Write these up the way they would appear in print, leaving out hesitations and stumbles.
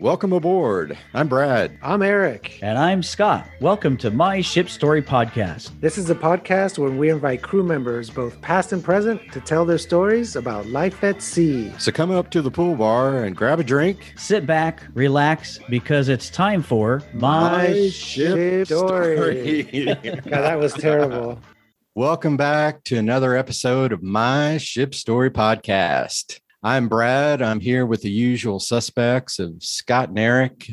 Welcome aboard. I'm Brad. I'm Eric. And I'm Scott. Welcome to My Ship Story Podcast. This is a podcast where we invite crew members, both past and present, to tell their stories about life at sea. So come up to the pool bar and grab a drink. Sit back, relax, because it's time for My Ship Story. God, that was terrible. Welcome back to another episode of My Ship Story Podcast. I'm Brad. I'm here with the usual suspects of Scott and Eric.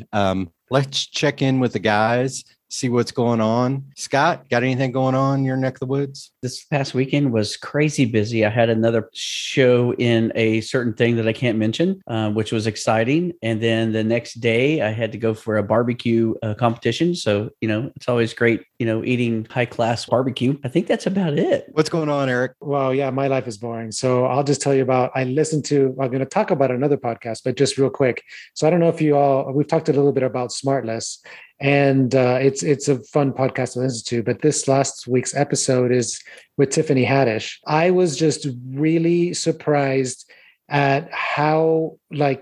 Let's check in with the guys, see what's going on. Scott, got anything going on in your neck of the woods? This past weekend was crazy busy. I had another show in a certain thing that I can't mention, which was exciting. And then the next day I had to go for a barbecue competition. So, it's always great, eating high class barbecue. I think that's about it. What's going on, Eric? Well, yeah, my life is boring. So I'll just tell you about, I'm going to talk about another podcast, but just real quick. So I don't know if you all, we've talked a little bit about Smartless. And it's a fun podcast to listen to. But this last week's episode is with Tiffany Haddish. I was just really surprised at how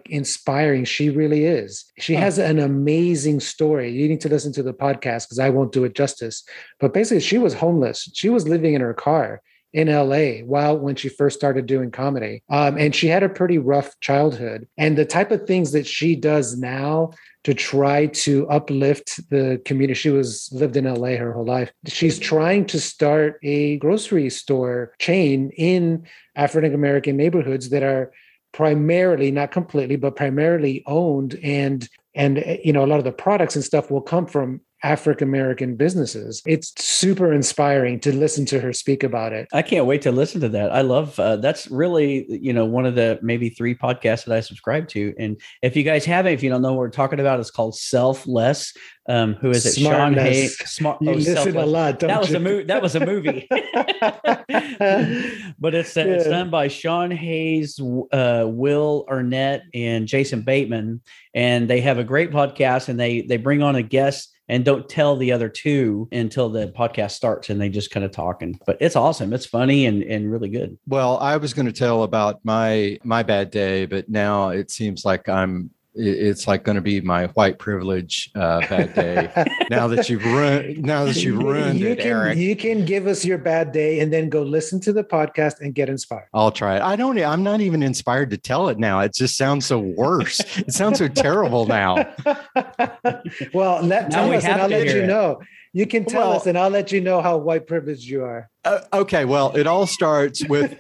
inspiring she really is. She has an amazing story. You need to listen to the podcast because I won't do it justice. But basically, she was homeless. She was living in her car in LA when she first started doing comedy. And she had a pretty rough childhood. And the type of things that she does now to try to uplift the community. She lived in LA her whole life. She's trying to start a grocery store chain in African-American neighborhoods that are primarily, not completely, but primarily owned. And a lot of the products and stuff will come from African-American businesses. It's super inspiring to listen to her speak about it. I can't wait to listen to that. I love, that's really, one of the maybe 3 podcasts that I subscribe to. And if you guys haven't, if you don't know what we're talking about, it's called Selfless. Who is it? Sean Hayes. You listen a lot, don't you? That was a movie. But it's done by Sean Hayes, Will Arnett, and Jason Bateman. And they have a great podcast, and they bring on a guest and don't tell the other 2 until the podcast starts, and they just kind of talk. But it's awesome. It's funny and really good. Well, I was going to tell about my bad day, but now it seems like it's like going to be my white privilege bad day. Now that you've ruined it, Eric. You can give us your bad day and then go listen to the podcast and get inspired. I'll try it. I'm not even inspired to tell it now. It just sounds so worse. It sounds so terrible now. Well, tell us and I'll let you know. You can tell us and I'll let you know how white privileged you are. Okay. Well, it all starts with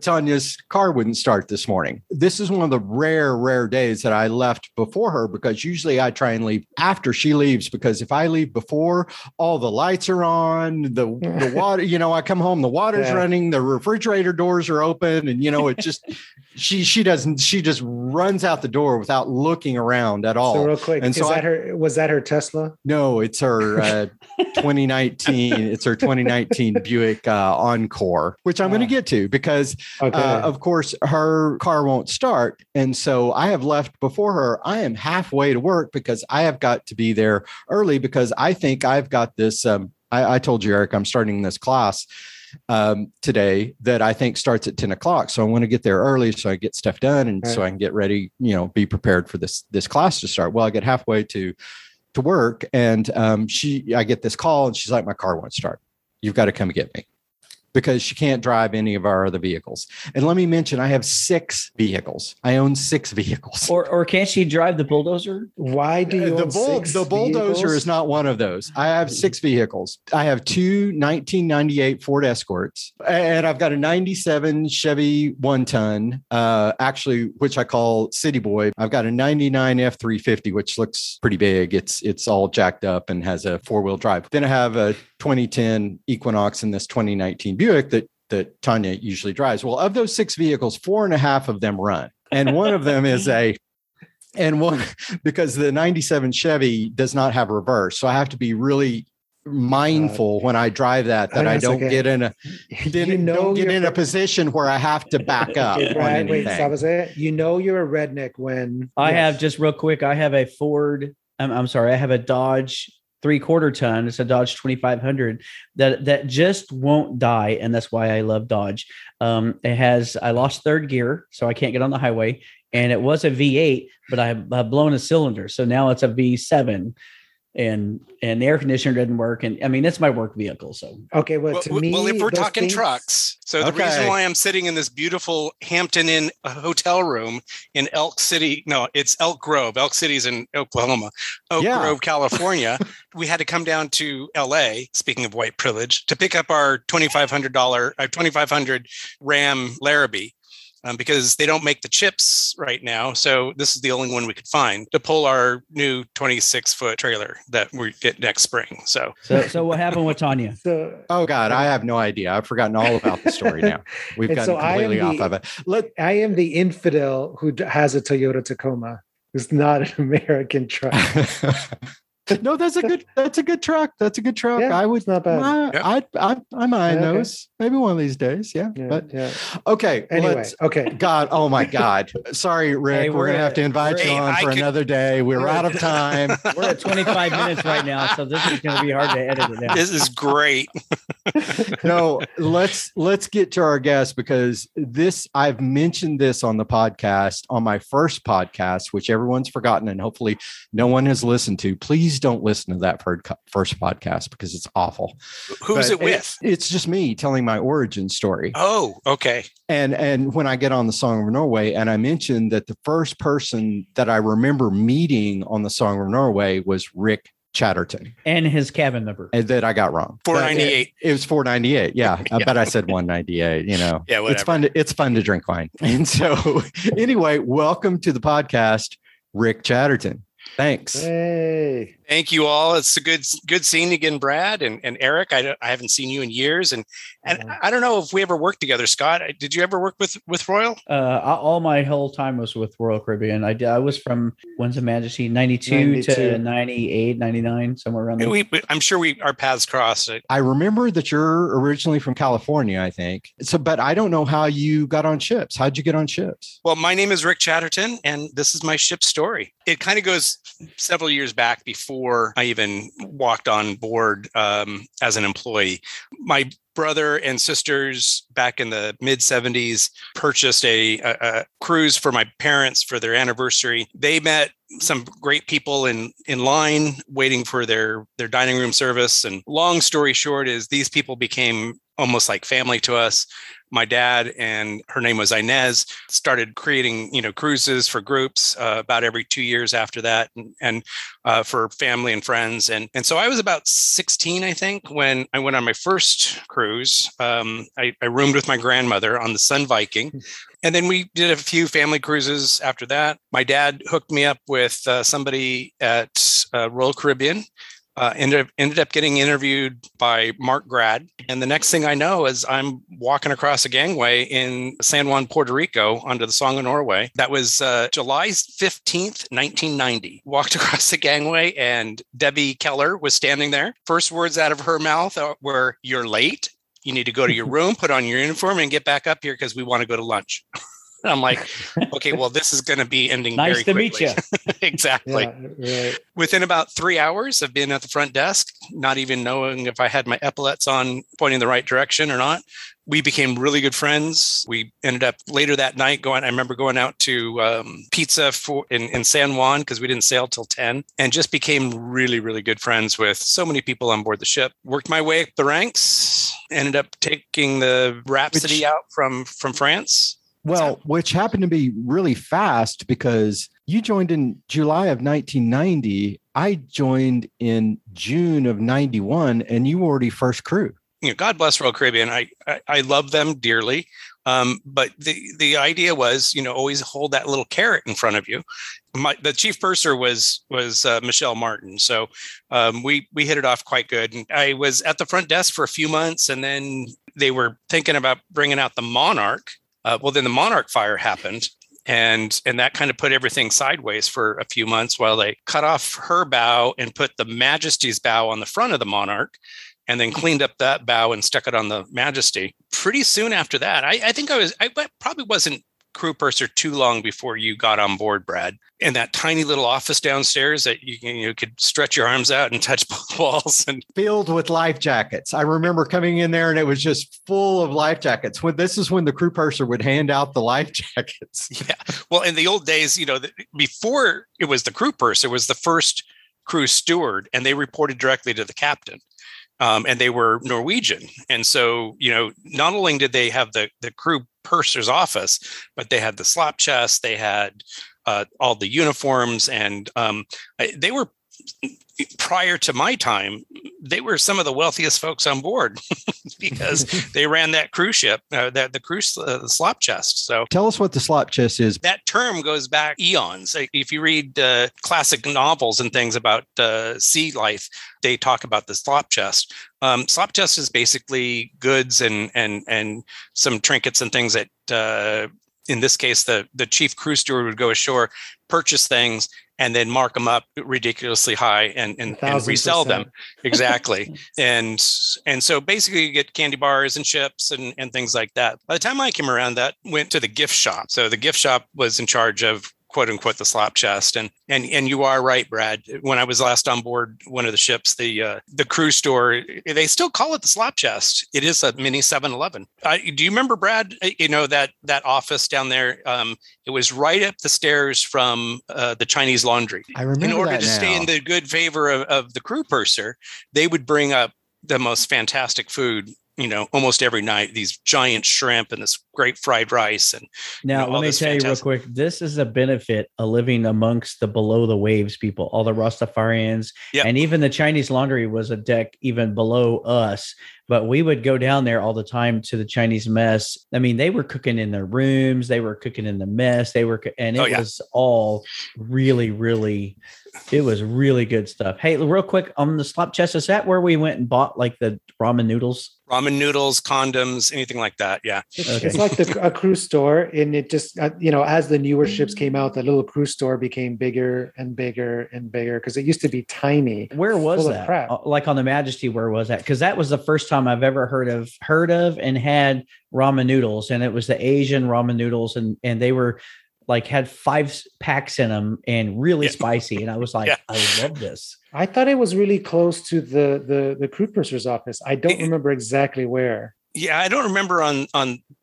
Tanya's car wouldn't start this morning. This is one of the rare days that I left before her, because usually I try and leave after she leaves, because if I leave before, all the lights are on, the water, I come home, the water's running, the refrigerator doors are open, and it just she just runs out the door without looking around at all. So real quick, was that her Tesla? No, it's her 2019. It's her 2019 Buick Encore, which I'm going to get to. Because, of course, her car won't start. And so I have left before her. I am halfway to work because I have got to be there early, because I think I've got this. I told you, Eric, I'm starting this class today that I think starts at 10 o'clock. So I want to get there early so I get stuff done and so I can get ready, be prepared for this class to start. Well, I get halfway to work and I get this call and she's like, my car won't start. You've got to come and get me. Because she can't drive any of our other vehicles. And let me mention, I have 6 vehicles. I own 6 vehicles. Or can't she drive the bulldozer? Why do you own 6 The bulldozer vehicles? Is not one of those. I have 6 vehicles. I have 2 1998 Ford Escorts. And I've got a 97 Chevy 1-ton, which I call City Boy. I've got a 99 F350, which looks pretty big. It's all jacked up and has a 4-wheel drive. Then I have a 2010 Equinox and this 2019 Buick that Tanya usually drives. Well, of those 6 vehicles, 4.5 of them run. And one of them is because the 97 Chevy does not have reverse. So I have to be really mindful when I drive that I don't get in a position where I have to back up. Right. Wait, that was it. You're a redneck when I have, just real quick. I have a Ford. I'm sorry. I have a Dodge 3/4 ton. It's a Dodge 2500 that just won't die. And that's why I love Dodge. It has, I lost third gear, so I can't get on the highway. and it was a V8, but I've blown a cylinder. So now it's a V7 and the air conditioner didn't work. And I mean, it's my work vehicle. So, okay. Well, if we're talking trucks, so the reason why I'm sitting in this beautiful Hampton Inn hotel room in Elk City, no, it's Elk Grove. Elk City's in Oklahoma, Grove, California. We had to come down to LA, speaking of white privilege, to pick up our $2,500 Ram Laramie. Because they don't make the chips right now. So this is the only one we could find to pull our new 26-foot trailer that we get next spring. So what happened with Tanya? Oh, God, I have no idea. I've forgotten all about the story now. We've gotten completely off of it. Look, I am the infidel who has a Toyota Tacoma. It's not an American truck. No, that's a good truck. That's a good truck. Yeah, I would not bad. I'm eyeing those. Maybe one of these days. Yeah. Okay. Anyway. Okay. God. Oh my God. Sorry, Rick. Hey, we're gonna have to invite you on for another day. We're out of time. We're at 25 minutes right now, so this is gonna be hard to edit it out. This is great. No, let's get to our guest, because I've mentioned this on the podcast, on my first podcast, which everyone's forgotten and hopefully no one has listened to. Please don't listen to that first podcast because it's awful. Who's it with? It's just me telling my origin story. Oh, okay. And when I get on the Song of Norway, and I mentioned that the first person that I remember meeting on the Song of Norway was Rick Chatterton. And his cabin number. And that I got wrong. 498. It was 498. Yeah. I bet I said 198, you know. Yeah, whatever. It's fun to drink wine. And so anyway, welcome to the podcast, Rick Chatterton. Thanks. Hey. Thank you all. It's a good seeing you again, Brad and Eric. I haven't seen you in years, and I don't know if we ever worked together. Scott, did you ever work with Royal? All my whole time was with Royal Caribbean. I was from when's the Majesty 92 to 98, 99, somewhere around there. I'm sure our paths crossed. I remember that you're originally from California, I think. So, but I don't know how you got on ships. How'd you get on ships? Well, my name is Rick Chatterton, and this is my ship story. It kind of goes several years back before I even walked on board as an employee. My brother and sisters back in the mid 70s purchased a cruise for my parents for their anniversary. They met some great people in line waiting for their dining room service. And long story short is these people became almost like family to us. My dad, and her name was Inez, started creating, cruises for groups about every 2 years after that, and for family and friends. And so I was about 16, I think, when I went on my first cruise. I roomed with my grandmother on the Sun Viking. And then we did a few family cruises after that. My dad hooked me up with somebody at Royal Caribbean. Ended up getting interviewed by Mark Grad. And the next thing I know is I'm walking across a gangway in San Juan, Puerto Rico, onto the Song of Norway. That was July 15th, 1990. Walked across the gangway and Debbie Keller was standing there. First words out of her mouth were, "You're late. You need to go to your room, put on your uniform and get back up here because we want to go to lunch." And I'm like, okay, well, this is going to be ending nice very quickly. Nice to meet you. Exactly. Yeah, right. Within about 3 hours of being at the front desk, not even knowing if I had my epaulets on, pointing the right direction or not, we became really good friends. We ended up later that night I remember going out to pizza in San Juan because we didn't sail till 10, and just became really, really good friends with so many people on board the ship. Worked my way up the ranks, ended up taking the Rhapsody out from France. Well, which happened to be really fast because you joined in July of 1990. I joined in June of 91, and you were already first crew. God bless Royal Caribbean. I love them dearly. But the idea was, always hold that little carrot in front of you. The chief purser was Michelle Martin. So we hit it off quite good. And I was at the front desk for a few months, and then they were thinking about bringing out the Monarch. Then the Monarch fire happened, and that kind of put everything sideways for a few months while they cut off her bow and put the Majesty's bow on the front of the Monarch, and then cleaned up that bow and stuck it on the Majesty. Pretty soon after that, I think I probably wasn't crew purser too long before you got on board, Brad. And that tiny little office downstairs that you could stretch your arms out and touch both walls, and filled with life jackets. I remember coming in there and it was just full of life jackets. This is when the crew purser would hand out the life jackets. Yeah. Well, in the old days, before it was the crew purser, it was the first crew steward, and they reported directly to the captain. And they were Norwegian. And so, not only did they have the crew purser's office, but they had the slop chest, they had all the uniforms, and they were, prior to my time, they were some of the wealthiest folks on board because they ran that cruise ship, the slop chest. So tell us what the slop chest is. That term goes back eons. Like if you read classic novels and things about sea life, they talk about the slop chest. Slop chest is basically goods and some trinkets and things that, in this case, the chief crew steward would go ashore, purchase things, and then mark them up ridiculously high and resell them. Exactly. and so basically you get candy bars and chips and things like that. By the time I came around, that went to the gift shop. So the gift shop was in charge of, quote unquote, the slop chest. And you are right, Brad. When I was last on board one of the ships, the crew store, they still call it the slop chest. It is a mini 7-Eleven. Do you remember, Brad, that office down there? It was right up the stairs from the Chinese Laundry. I remember. In order to stay in the good favor of the crew purser, they would bring up the most fantastic food, almost every night, these giant shrimp and this great fried rice. And now let me tell you real quick, this is a benefit of living amongst the below the waves people, all the Rastafarians. Yep. And even the Chinese Laundry was a deck even below us. But we would go down there all the time to the Chinese mess. I mean, they were cooking in their rooms. They were cooking in the mess. Was all really, really, it was really good stuff. Hey, real quick on the slop chest, is that where we went and bought like the ramen noodles? Ramen noodles, condoms, anything like that. Yeah. It's like a cruise store, and it just, as the newer ships came out, the little cruise store became bigger and bigger and bigger because it used to be tiny. Where was that? Crap. Like on the Majesty, where was that? Because that was the first time I've ever heard of and had ramen noodles, and it was the Asian ramen noodles, and they were like had 5 packs in them and really spicy. And I was like, I love this. I thought it was really close to the crew purser's office. I don't remember exactly where. Yeah, I don't remember on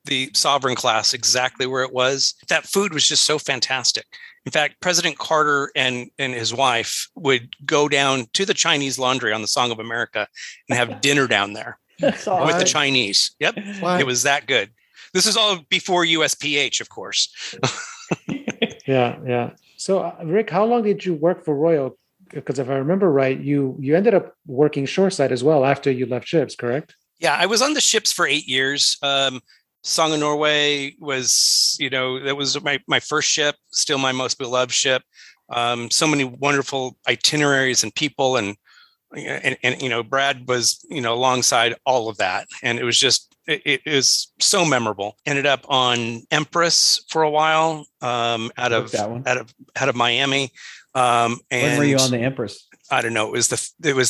the Sovereign class exactly where it was. That food was just so fantastic. In fact, President Carter and his wife would go down to the Chinese Laundry on the Song of America and have dinner down there with the Chinese. Yep. What? It was that good. This is all before USPH, of course. Yeah. So, Rick, how long did you work for Royal? Because if I remember right, you ended up working shoreside as well after you left ships, correct? Yeah, I was on the ships for 8 years. Song of Norway was, that was my first ship, still my most beloved ship. So many wonderful itineraries and people and Brad was, alongside all of that. And it was just, it is so memorable. Ended up on Empress for a while, out of Miami. And when were you on the Empress? I don't know. It was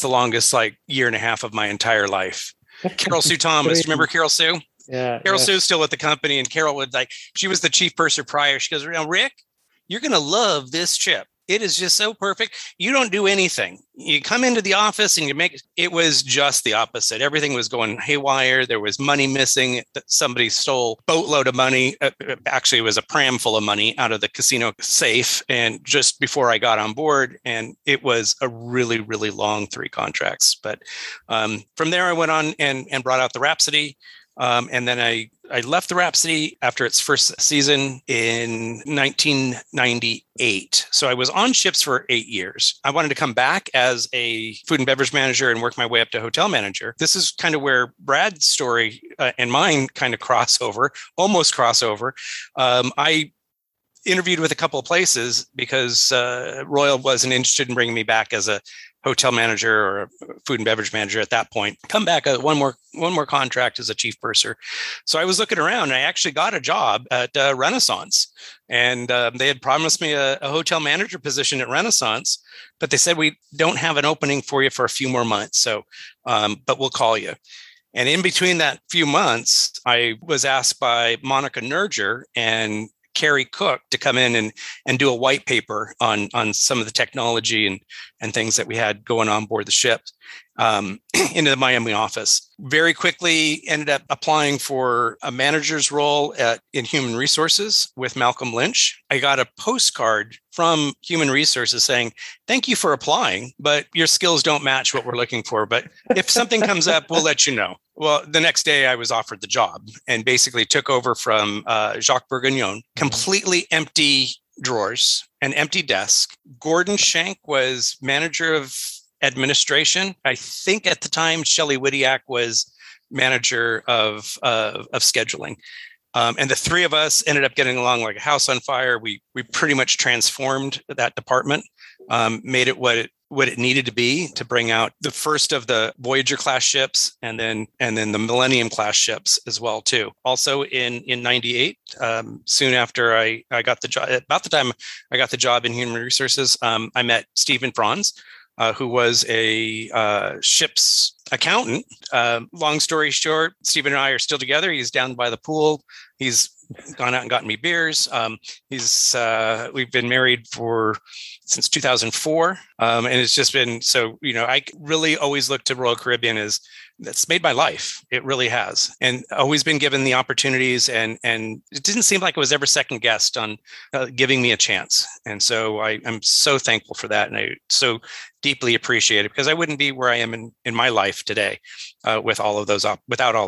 the longest like year and a half of my entire life. Carol Sue Thomas. Remember Carol Sue? Yeah. Carol Sue's still at the company, and Carol would she was the chief purser prior. She goes, Rick, you're going to love this chip. It is just so perfect. You don't do anything. You come into the office and you make it was just the opposite. Everything was going haywire. There was money missing. Somebody stole a boatload of money. Actually, it was a pram full of money out of the casino safe. And just before I got on board, and it was a really, really long 3 contracts. But from there, I went on and brought out the Rhapsody. And then I left the Rhapsody after its first season in 1998. So I was on ships for 8 years. I wanted to come back as a food and beverage manager and work my way up to hotel manager. This is kind of where Brad's story and mine kind of almost crossover. I interviewed with a couple of places because Royal wasn't interested in bringing me back as a hotel manager or food and beverage manager at that point. Come back one more contract as a chief purser. So I was looking around and I actually got a job at Renaissance, and they had promised me a hotel manager position at Renaissance, but they said, we don't have an opening for you for a few more months. So, but we'll call you. And in between that few months, I was asked by Monica Nerger and Carrie Cook to come in and do a white paper on some of the technology and things that we had going on board the ship into the Miami office. Very quickly ended up applying for a manager's role in human resources with Malcolm Lynch. I got a postcard from human resources saying, thank you for applying, but your skills don't match what we're looking for. But if something comes up, we'll let you know. Well, the next day I was offered the job and basically took over from Jacques Bourguignon, completely empty drawers, an empty desk. Gordon Shank was manager of administration. I think at the time, Shelley Widiak was manager of scheduling. And the three of us ended up getting along like a house on fire. We pretty much transformed that department, made it what it needed to be to bring out the first of the Voyager class ships and then the Millennium class ships as well too. Also in 98, soon after I got the job, about the time I got the job in human resources, I met Stephen Franz, who was a ship's accountant. Long story short, Stephen and I are still together. He's down by the pool. He's gone out and gotten me beers. We've been married since 2004. And it's just been, so, you know, I really always look to Royal Caribbean as that's made my life. It really has. And always been given the opportunities. And it didn't seem like it was ever second guessed on giving me a chance. And so I'm so thankful for that. And I so deeply appreciate it because I wouldn't be where I am in my life today without all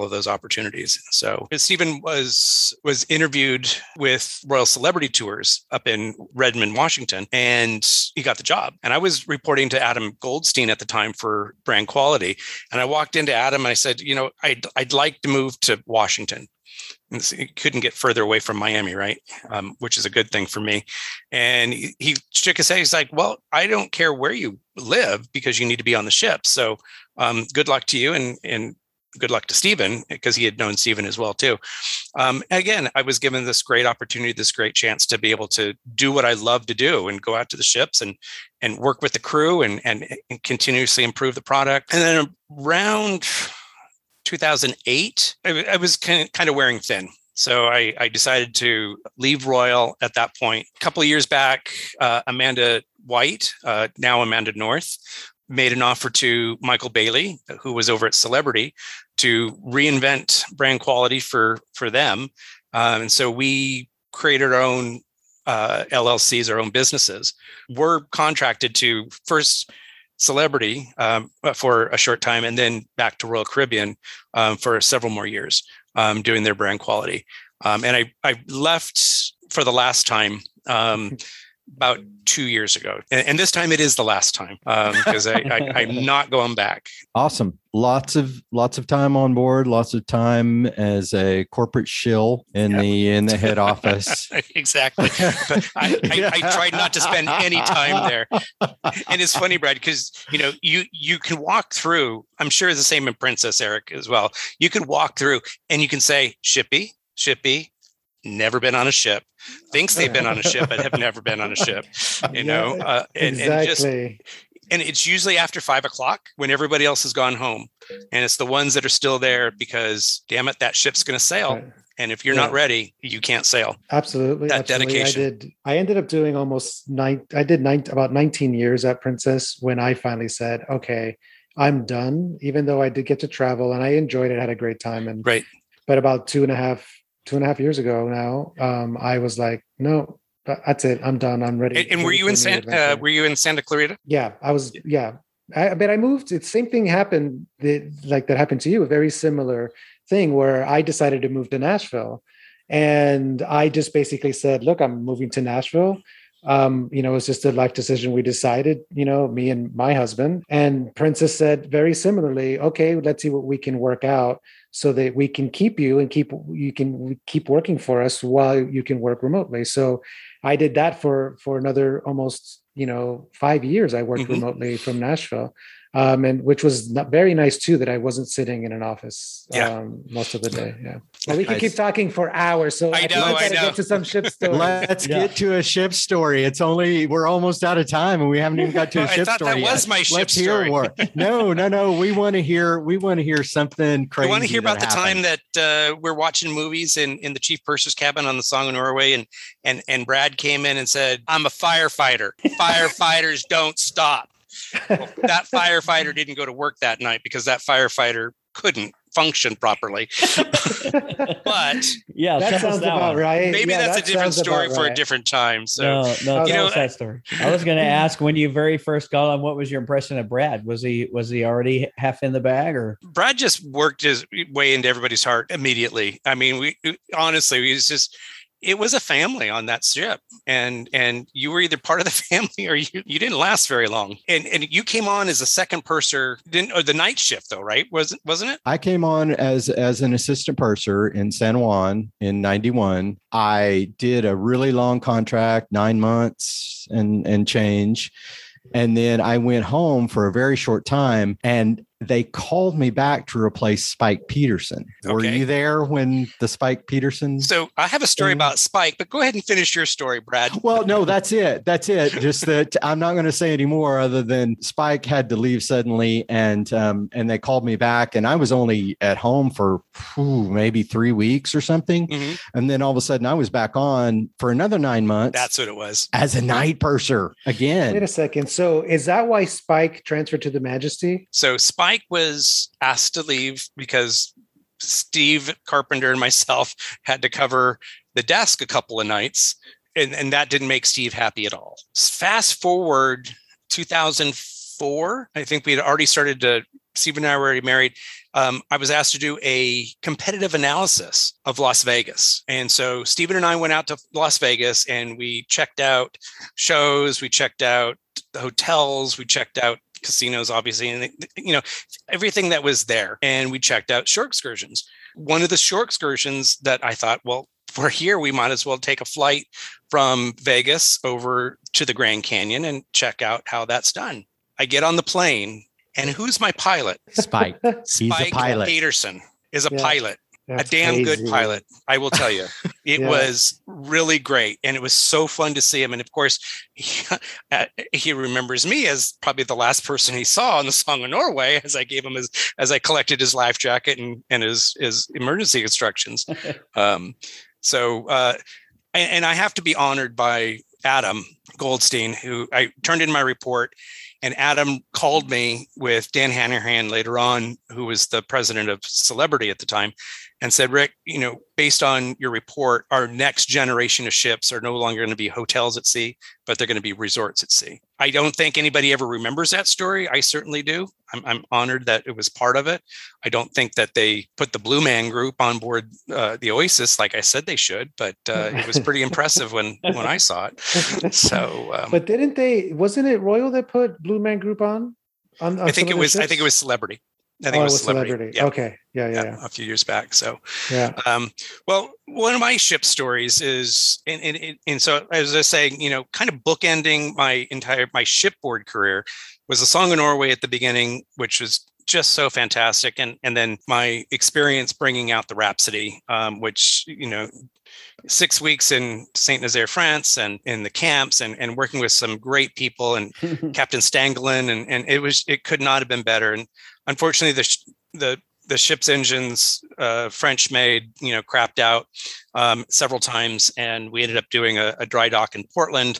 of those opportunities. So Stephen was interviewed with Royal Celebrity Tours up in Redmond, Washington, and he got the job. And I was reporting to Adam Goldstein at the time for brand quality. And I walked into Adam and I said, you know, I'd like to move to Washington. And he couldn't get further away from Miami, right? Which is a good thing for me. And he shook his head. He's like, well, I don't care where you live because you need to be on the ship. So good luck to you and good luck to Stephen, because he had known Stephen as well, too. Again, I was given this great opportunity, this great chance to be able to do what I love to do and go out to the ships and work with the crew and continuously improve the product. And then around 2008, I was kind of wearing thin. So I decided to leave Royal at that point. A couple of years back, Amanda White, now Amanda North, made an offer to Michael Bailey, who was over at Celebrity, to reinvent brand quality for them. And so we created our own LLCs, our own businesses. We're contracted to first Celebrity for a short time and then back to Royal Caribbean for several more years doing their brand quality. And I left for the last time about 2 years ago. And this time it is the last time because I'm not going back. Awesome. Lots of time on board, lots of time as a corporate shill in the head office. Exactly. But I tried not to spend any time there. And it's funny, Brad, because you know, you can walk through, I'm sure it's the same in Princess Eric as well. You can walk through and you can say, Shippy, never been on a ship, thinks they've been on a ship, but have never been on a ship, you know, exactly. And it's usually after 5 o'clock when everybody else has gone home and it's the ones that are still there because damn it, that ship's going to sail. And if you're not ready, you can't sail. Absolutely. Dedication. I ended up doing about 19 years at Princess when I finally said, okay, I'm done, even though I did get to travel and I enjoyed it, had a great time. And right. But about two and a half years ago now, I was like, no, that's it. I'm done. I'm ready. And were you in Santa Clarita? Yeah, I was. Yeah. But I moved. The same thing happened that happened to you. A very similar thing where I decided to move to Nashville. And I just basically said, look, I'm moving to Nashville. You know, it was just a life decision. We decided, you know, me and my husband. And Princess said very similarly, okay, let's see what we can work out so that we can keep you and keep working for us while you can work remotely. So I did that for another almost, you know, 5 years. I worked remotely from Nashville. And which was not very nice too, that I wasn't sitting in an office most of the day. Yeah. Well, we could keep talking for hours. So I know. Get to some ship story. Let's get to a ship story. It's only, we're almost out of time and we haven't even got to a ship story. Let's hear more. No. We want to hear something crazy. We want to hear about the time that we're watching movies in the chief purser's cabin on the Song of Norway. And Brad came in and said, I'm a firefighter. Firefighters don't stop. Well, that firefighter didn't go to work that night because that firefighter couldn't function properly. But yeah, that sounds about right. Maybe that's a different story for a different time. So no, that story. I was going to ask, when you very first got on, what was your impression of Brad? Was he already half in the bag, or Brad just worked his way into everybody's heart immediately? I mean, it was a family on that ship, and you were either part of the family or you didn't last very long. And you came on as a second purser, or the night shift though, right? Wasn't it? I came on as an assistant purser in San Juan in 91. I did a really long contract, 9 months and change. And then I went home for a very short time, and they called me back to replace Spike Peterson. Okay. Were you there when the Spike Peterson? So I have a story about Spike, but go ahead and finish your story, Brad. Well, no, that's it. Just that I'm not going to say any more other than Spike had to leave suddenly, and they called me back, and I was only at home for maybe 3 weeks or something. Mm-hmm. And then all of a sudden I was back on for another 9 months. That's what it was. As a night purser again. Wait a second. So is that why Spike transferred to the Majesty? So Mike was asked to leave because Steve Carpenter and myself had to cover the desk a couple of nights, and that didn't make Steve happy at all. Fast forward 2004, I think we had already started to, Steve and I were already married. I was asked to do a competitive analysis of Las Vegas. And so Steven and I went out to Las Vegas and we checked out shows, we checked out the hotels, we checked out casinos, obviously, and everything that was there. And we checked out shore excursions. One of the shore excursions that I thought, well, if we're here, we might as well take a flight from Vegas over to the Grand Canyon and check out how that's done. I get on the plane, and who's my pilot? Spike. Spike Peterson is a pilot. That's a damn crazy. Good pilot, I will tell you. It was really great, and it was so fun to see him. And of course, he remembers me as probably the last person he saw on the Song of Norway, as I gave him as I collected his life jacket and his emergency instructions. So I have to be honored by Adam Goldstein, who I turned in my report. And Adam called me with Dan Hanahan later on, who was the president of Celebrity at the time, and said, Rick, based on your report, our next generation of ships are no longer going to be hotels at sea, but they're going to be resorts at sea. I don't think anybody ever remembers that story. I certainly do. I'm honored that it was part of it. I don't think that they put the Blue Man Group on board the Oasis, like I said they should, but it was pretty impressive when I saw it. So, but didn't they? Wasn't it Royal that put Blue Man Group on I think it was. Ships? I think it was Celebrity. I think it was Celebrity. Yeah. Okay. Yeah. A few years back. So, well, one of my ship stories is, and so as I was saying, kind of bookending my entire, my shipboard career was the Song of Norway at the beginning, which was just so fantastic. And then my experience bringing out the Rhapsody, which, 6 weeks in Saint Nazaire, France, and in the camps, and working with some great people, and Captain Stangelin, and it could not have been better. And unfortunately, the ship's engines, French made, crapped out several times, and we ended up doing a dry dock in Portland.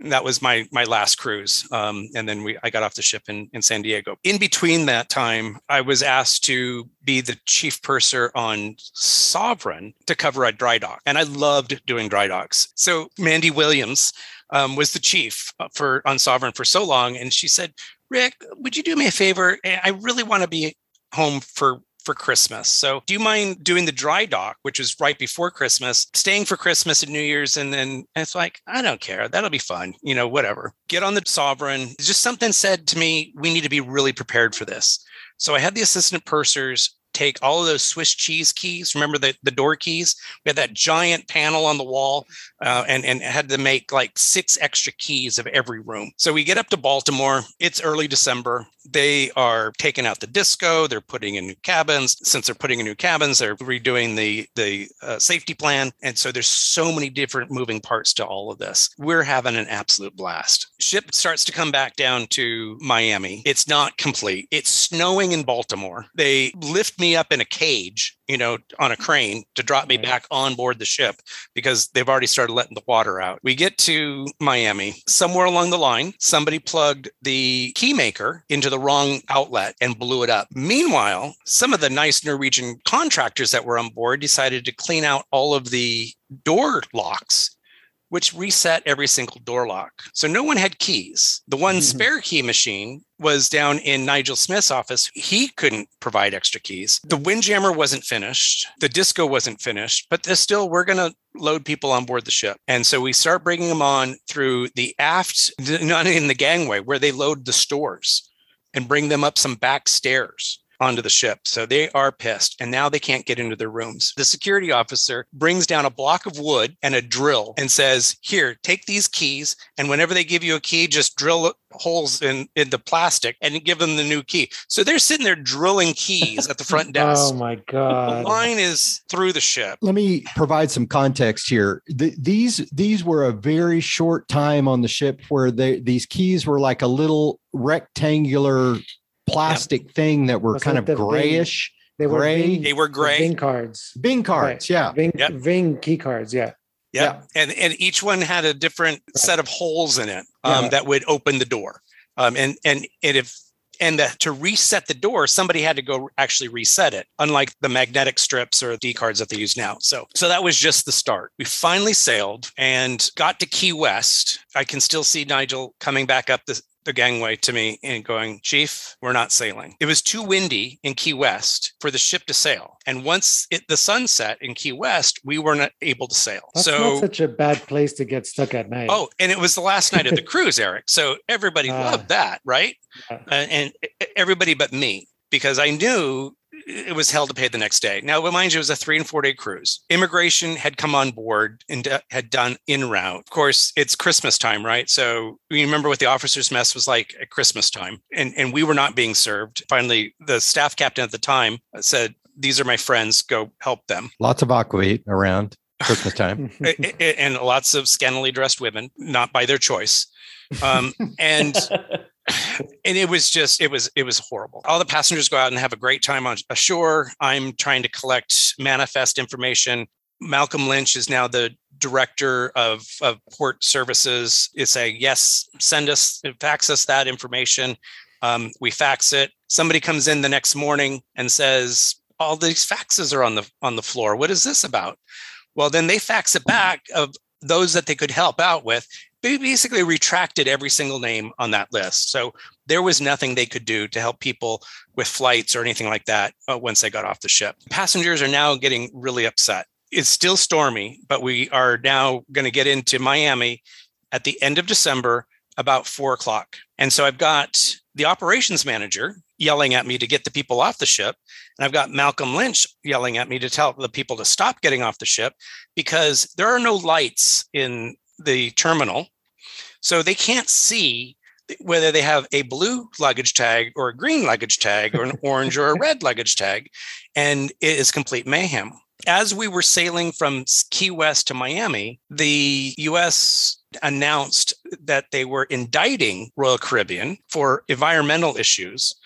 That was my last cruise, and then I got off the ship in San Diego. In between that time, I was asked to be the chief purser on Sovereign to cover a dry dock, and I loved doing dry docks. So Mandy Williams was the chief on Sovereign for so long, and she said, Rick, would you do me a favor? I really want to be home for Christmas. So do you mind doing the dry dock, which is right before Christmas, staying for Christmas and New Year's? And then it's like, I don't care. That'll be fun. Whatever. Get on the Sovereign. Just something said to me, we need to be really prepared for this. So I had the assistant pursers take all of those Swiss cheese keys. Remember the door keys? We had that giant panel on the wall and had to make like 6 extra keys of every room. So we get up to Baltimore. It's early December. They are taking out the disco. They're putting in new cabins. Since they're putting in new cabins, they're redoing the safety plan. And so there's so many different moving parts to all of this. We're having an absolute blast. Ship starts to come back down to Miami. It's not complete. It's snowing in Baltimore. They lift me up in a cage, on a crane to drop me back on board the ship because they've already started letting the water out. We get to Miami. Somewhere along the line, somebody plugged the key maker into the wrong outlet and blew it up. Meanwhile, some of the nice Norwegian contractors that were on board decided to clean out all of the door locks, which reset every single door lock. So no one had keys. The one spare key machine was down in Nigel Smith's office. He couldn't provide extra keys. The Windjammer wasn't finished. The disco wasn't finished, but still, we're going to load people on board the ship. And so we start bringing them on through the aft, not in the gangway, where they load the stores and bring them up some back stairs onto the ship. So they are pissed, and now they can't get into their rooms. The security officer brings down a block of wood and a drill and says, here, take these keys. And whenever they give you a key, just drill holes in the plastic and give them the new key. So they're sitting there drilling keys at the front desk. Oh my God. The line is through the ship. Let me provide some context here. These were a very short time on the ship where these keys were like a little rectangular plastic thing that were kind of grayish. They were gray. Ving cards. Right. Yeah. Ving key cards. Yeah. Yep. Yeah. And each one had a different set of holes in it that would open the door. To reset the door, somebody had to go actually reset it, unlike the magnetic strips or D cards that they use now. So that was just the start. We finally sailed and got to Key West. I can still see Nigel coming back up the gangway to me and going, Chief, we're not sailing. It was too windy in Key West for the ship to sail. And once the sun set in Key West, we were not able to sail. That's not such a bad place to get stuck at night. Oh, and it was the last night of the cruise, Eric. So everybody loved that, right? Yeah. And everybody but me, because I knew it was hell to pay the next day. Now, mind you, it was a 3- and 4-day cruise. Immigration had come on board and had done en route. Of course, it's Christmas time, right? So you remember what the officer's mess was like at Christmas time. And we were not being served. Finally, the staff captain at the time said, these are my friends. Go help them. Lots of aquavit around Christmas time. And lots of scantily dressed women, not by their choice. And it was horrible. All the passengers go out and have a great time on ashore. I'm trying to collect manifest information. Malcolm Lynch is now the director of port services. It's saying, yes, fax us that information. We fax it. Somebody comes in the next morning and says, all these faxes are on the floor. What is this about? Well, then they fax it back of those that they could help out with. They basically retracted every single name on that list. So there was nothing they could do to help people with flights or anything like that once they got off the ship. Passengers are now getting really upset. It's still stormy, but we are now going to get into Miami at the end of December, about 4:00. And so I've got the operations manager yelling at me to get the people off the ship. And I've got Malcolm Lynch yelling at me to tell the people to stop getting off the ship because there are no lights in the terminal. So they can't see whether they have a blue luggage tag or a green luggage tag or an orange or a red luggage tag. And it is complete mayhem. As we were sailing from Key West to Miami, the U.S. announced that they were indicting Royal Caribbean for environmental issues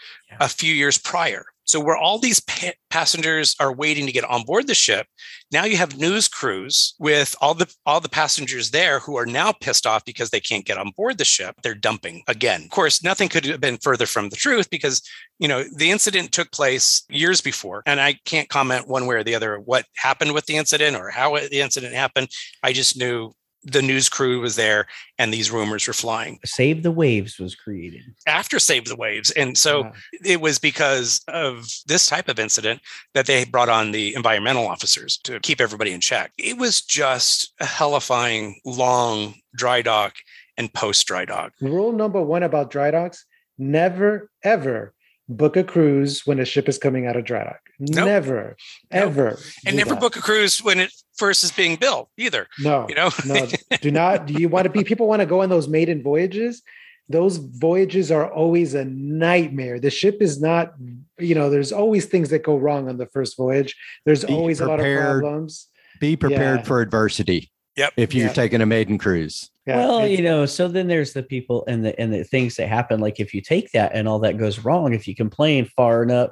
a few years prior. So where all these passengers are waiting to get on board the ship, now you have news crews with all the passengers there who are now pissed off because they can't get on board the ship. They're dumping again. Of course, nothing could have been further from the truth because, the incident took place years before, and I can't comment one way or the other what happened with the incident or how the incident happened. I just knew the news crew was there and these rumors were flying. Save the Waves was created after Save the Waves. And so it was because of this type of incident that they brought on the environmental officers to keep everybody in check. It was just a hellifying long dry dock and post dry dock. Rule number 1 about dry docks, never, ever book a cruise when a ship is coming out of dry dock. Nope. Never, nope. ever. And never book a cruise when it first is being built either. No, you know, no, do not. Do you want to be, people want to go on those maiden voyages? Those voyages are always a nightmare. The ship is not, you know, there's always things that go wrong on the first voyage. There's always a lot of problems. Be prepared for adversity. Yep. If you're taking a maiden cruise. Yeah. Well, you know, so then there's the people and the things that happen. Like if you take that and all that goes wrong, if you complain far enough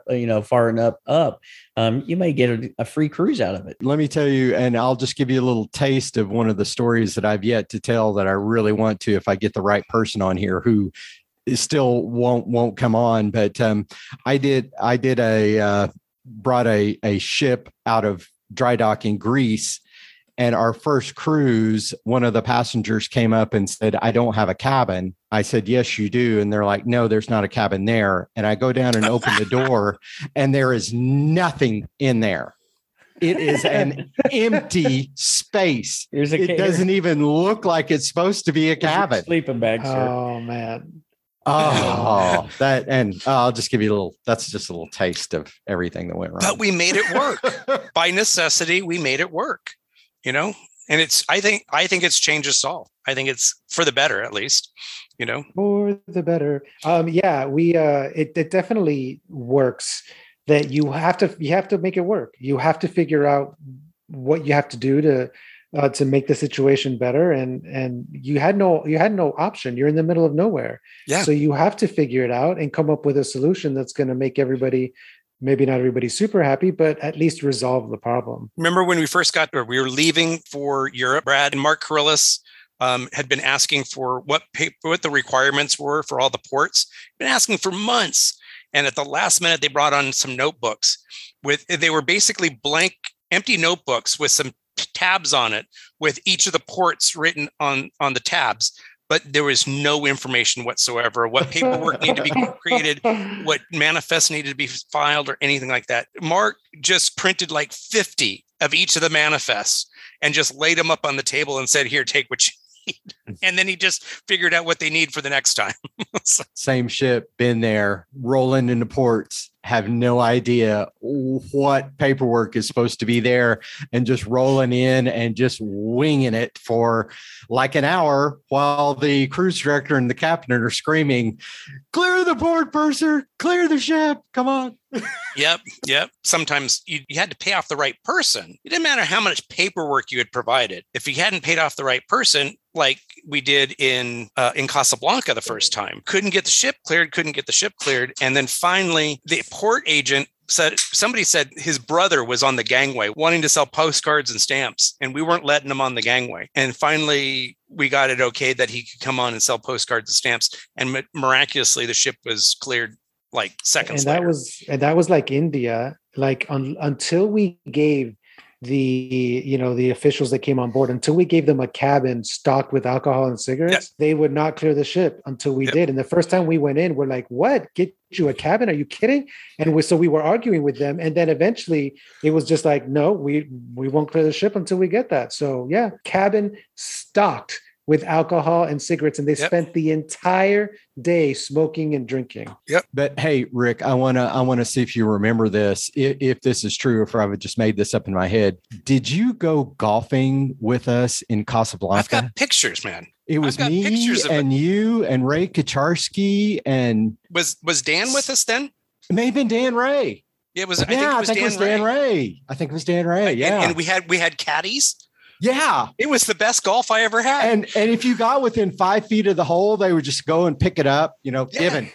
up, you may get a free cruise out of it. Let me tell you, and I'll just give you a little taste of one of the stories that I've yet to tell that I really want to, if I get the right person on here who still won't come on. But I brought a ship out of dry dock in Greece. And our first cruise, one of the passengers came up and said, I don't have a cabin. I said, yes, you do. And they're like, no, there's not a cabin there. And I go down and open the door and there is nothing in there. It is an empty space. It doesn't even look like it's supposed to be a cabin. Sleeping bag, sir. Oh, man. Oh, that, and I'll just give you that's just a little taste of everything that went wrong. But we made it work. By necessity, we made it work. You know, and it's, I think it's changed us all. I think it's for the better, at least, you know, for the better. It definitely works that you have to make it work. You have to figure out what you have to do to make the situation better. And you had no option. You're in the middle of nowhere. Yeah. So you have to figure it out and come up with a solution that's going to make everybody, maybe not everybody's super happy, but at least resolve the problem. Remember when we first got there, we were leaving for Europe. Brad and Mark Carrillis had been asking for what the requirements were for all the ports. Been asking for months. And at the last minute, they brought on some notebooks. They were basically blank, empty notebooks with some tabs on it, with each of the ports written on the tabs. But there was no information whatsoever, what paperwork needed to be created, what manifests needed to be filed or anything like that. Mark just printed like 50 of each of the manifests and just laid them up on the table and said, here, take what you need. And then he just figured out what they need for the next time. Same ship, been there, rolling into ports, have no idea what paperwork is supposed to be there, and just rolling in and just winging it for like an hour while the cruise director and the captain are screaming, clear the board, purser, clear the ship, come on. Yep. Sometimes you had to pay off the right person. It didn't matter how much paperwork you had provided. If you hadn't paid off the right person, like we did in Casablanca the first time, couldn't get the ship cleared. And then finally the port agent said his brother was on the gangway wanting to sell postcards and stamps, and we weren't letting him on the gangway. And finally we got it okay that he could come on and sell postcards and stamps. And miraculously the ship was cleared like seconds later. That was like India, like until we gave the officials that came on board, until we gave them a cabin stocked with alcohol and cigarettes, they would not clear the ship until we did. And the first time we went in, we're like, what? Get you a cabin? Are you kidding? And so we were arguing with them. And then eventually it was just like, no, we won't clear the ship until we get that. So yeah, cabin stocked with alcohol and cigarettes. And they spent the entire day smoking and drinking. Yep. But hey, Rick, I want to see if you remember this, if this is true, if I would just made this up in my head. Did you go golfing with us in Casablanca? I've got pictures, man. It was me and you and Ray Kacharsky. And was Dan with us then? It may have been Dan Ray. I think it was Dan Ray. Yeah. And we had caddies. Yeah. It was the best golf I ever had. And if you got within 5 feet of the hole, they would just go and pick it up, you know, given.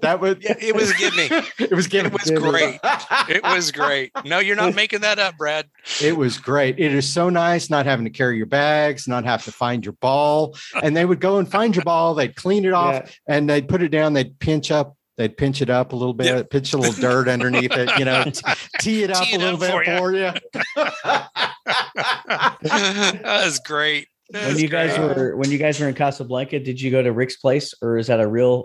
That would it was a give me. It was given. It was great. It was great. No, you're not making that up, Brad. It was great. It is so nice not having to carry your bags, not have to find your ball. And they would go and find your ball, they'd clean it off and they'd put it down, they'd pinch it up a little bit, pinch a little dirt underneath it, you know, tee it up a little bit for you. That was great. When you guys were in Casablanca, did you go to Rick's place, or is that a real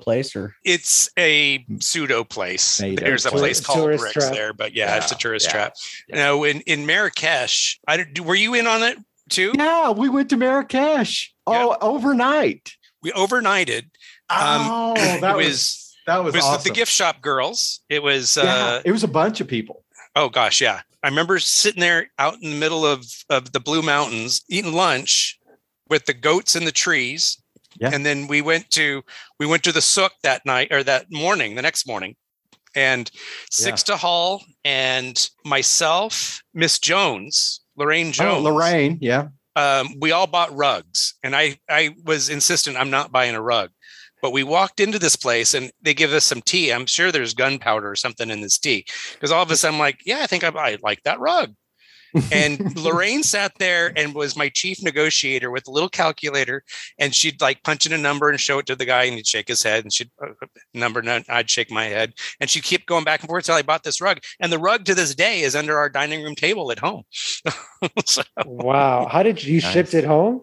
place? Or it's a pseudo place. There's a place called Rick's there, but it's a tourist trap. Yeah. No, in Marrakesh, were you in on it too? Yeah, we went to Marrakesh. Oh, overnight. We overnighted. That was That was awesome. With the gift shop girls. It was it was a bunch of people. Oh gosh, yeah. I remember sitting there out in the middle of the Blue Mountains eating lunch with the goats in the trees. Yeah. And then we went to the souk that night or that morning, the next morning. And Sixta Hall and myself, Miss Jones, Lorraine Jones. Oh, Lorraine, yeah. We all bought rugs. And I was insistent I'm not buying a rug. But we walked into this place and they give us some tea. I'm sure there's gunpowder or something in this tea. Because all of a sudden I'm like, yeah, I think I like that rug. And Lorraine sat there and was my chief negotiator with a little calculator. And she'd like punch in a number and show it to the guy and he'd shake his head. And she'd number, and I'd shake my head. And she'd keep going back and forth until I bought this rug. And the rug to this day is under our dining room table at home. So, wow. How did you ship it home?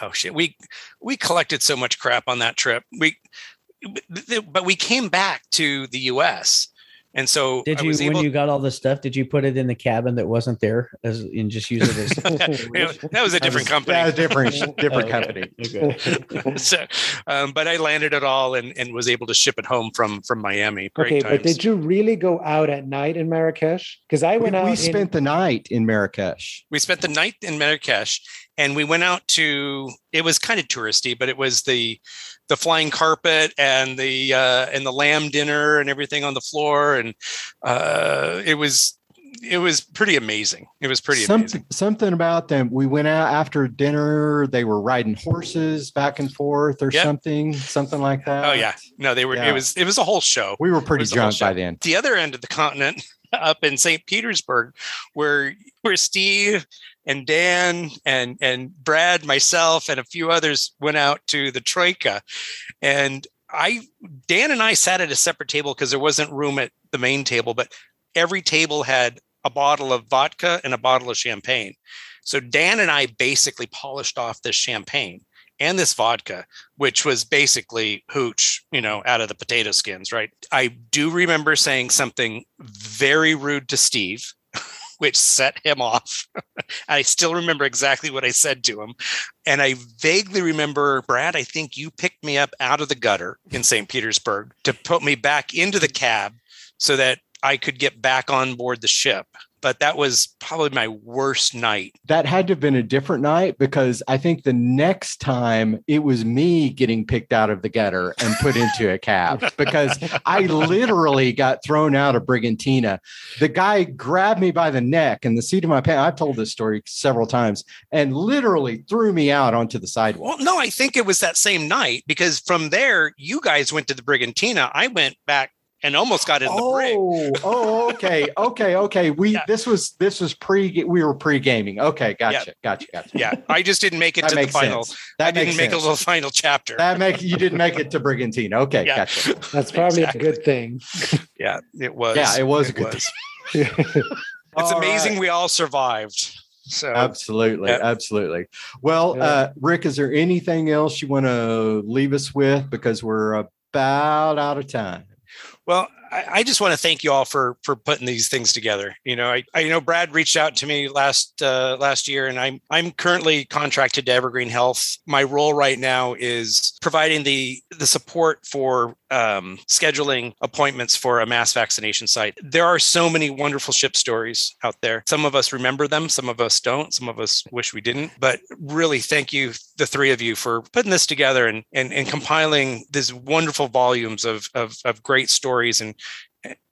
Oh shit. We collected so much crap on that trip. But we came back to the US. And so when you got all the stuff, did you put it in the cabin that wasn't there and just use it as that was a different company. That was different company. Okay. So, but I landed it all and was able to ship it home from Miami. Great times. But did you really go out at night in Marrakesh? Because I went out. We spent the night in Marrakesh. We spent the night in Marrakesh, and we went out to. It was kind of touristy, but it was the flying carpet and the lamb dinner and everything on the floor. And it was pretty amazing. It was pretty amazing. Something about them. We went out after dinner. They were riding horses back and forth or something like that. Oh yeah. No, they were, it was a whole show. We were pretty drunk by then. The other end of the continent up in St. Petersburg where Steve and Dan and Brad, myself, and a few others went out to the Troika. And Dan and I sat at a separate table because there wasn't room at the main table, but every table had a bottle of vodka and a bottle of champagne. So Dan and I basically polished off this champagne and this vodka, which was basically hooch, out of the potato skins, right? I do remember saying something very rude to Steve, which set him off. I still remember exactly what I said to him. And I vaguely remember, Brad, I think you picked me up out of the gutter in St. Petersburg to put me back into the cab so that I could get back on board the ship. But that was probably my worst night. That had to have been a different night because I think the next time it was me getting picked out of the gutter and put into a cab because I literally got thrown out of Brigantina. The guy grabbed me by the neck and the seat of my pants. I've told this story several times and literally threw me out onto the sidewalk. Well, no, I think it was that same night because from there, you guys went to the Brigantina. I went back and almost got in the brig. Okay. This was pre. We were pre-gaming. Okay, gotcha. Yeah, I just didn't make it to the final. I didn't make it to the final chapter. You didn't make it to Brigantina. Okay, gotcha. That's probably a good thing. Yeah, it was. Yeah, it was a good thing. It's all amazing right. We all survived. So absolutely. Well, Rick, is there anything else you want to leave us with? Because we're about out of time. Well, I just want to thank you all for putting these things together. I know Brad reached out to me last year, and I'm currently contracted to Evergreen Health. My role right now is providing the support for scheduling appointments for a mass vaccination site. There are so many wonderful ship stories out there. Some of us remember them, some of us don't, some of us wish we didn't. But really, thank you, the three of you, for putting this together and compiling these wonderful volumes of great stories and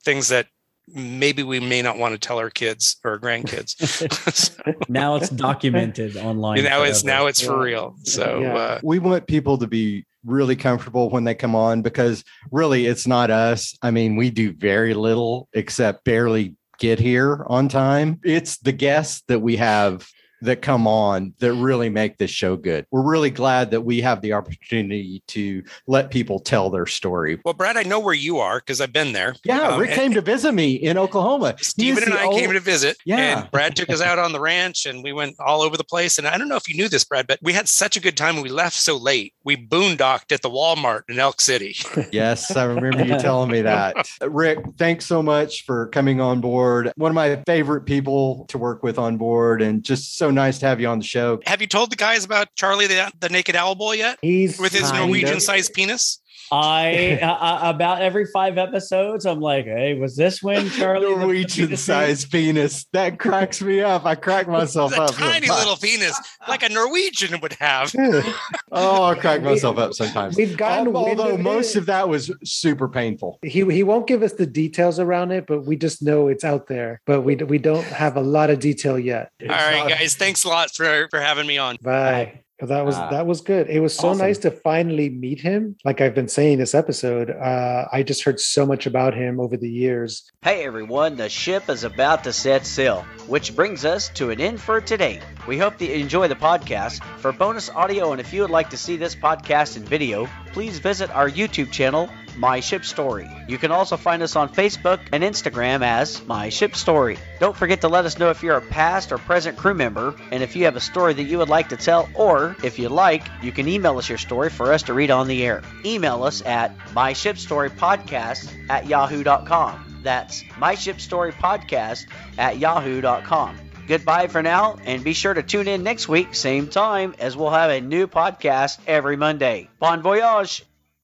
things that maybe we may not want to tell our kids or our grandkids. So, now it's documented online. Now it's for real. So we want people to be really comfortable when they come on because really it's not us. I mean, we do very little except barely get here on time. It's the guests that we have that come on that really make this show good. We're really glad that we have the opportunity to let people tell their story. Well, Brad, I know where you are because I've been there. Yeah, Rick came to visit me in Oklahoma. Steven and I came to visit. Yeah. And Brad took us out on the ranch and we went all over the place. And I don't know if you knew this, Brad, but we had such a good time when we left so late. We boondocked at the Walmart in Elk City. Yes, I remember you telling me that. Rick, thanks so much for coming on board. One of my favorite people to work with on board and just so nice to have you on the show. Have you told the guys about Charlie the naked owl boy yet? He's with his Norwegian sized penis. I about every 5 episodes, I'm like, hey, was this when Charlie Norwegian-sized penis? That cracks me up. I crack myself up. Tiny little penis, like a Norwegian would have. Oh, I crack myself up sometimes. We've gotten although most of that was super painful. He won't give us the details around it, but we just know it's out there. But we don't have a lot of detail yet. All right, guys, thanks a lot for having me on. Bye. That was good. It was so awesome. Nice to finally meet him. Like I've been saying this episode, I just heard so much about him over the years. Hey everyone, the ship is about to set sail, which brings us to an end for today. We hope that you enjoy the podcast. For bonus audio and if you would like to see this podcast in video, please visit our YouTube channel, My Ship Story. You can also find us on Facebook and Instagram as My Ship Story. Don't forget to let us know if you're a past or present crew member, and if you have a story that you would like to tell, or if you'd like, you can email us your story for us to read on the air. Email us at myshipstorypodcast@yahoo.com. That's myshipstorypodcast@yahoo.com. Goodbye for now, and be sure to tune in next week, same time, as we'll have a new podcast every Monday. Bon voyage!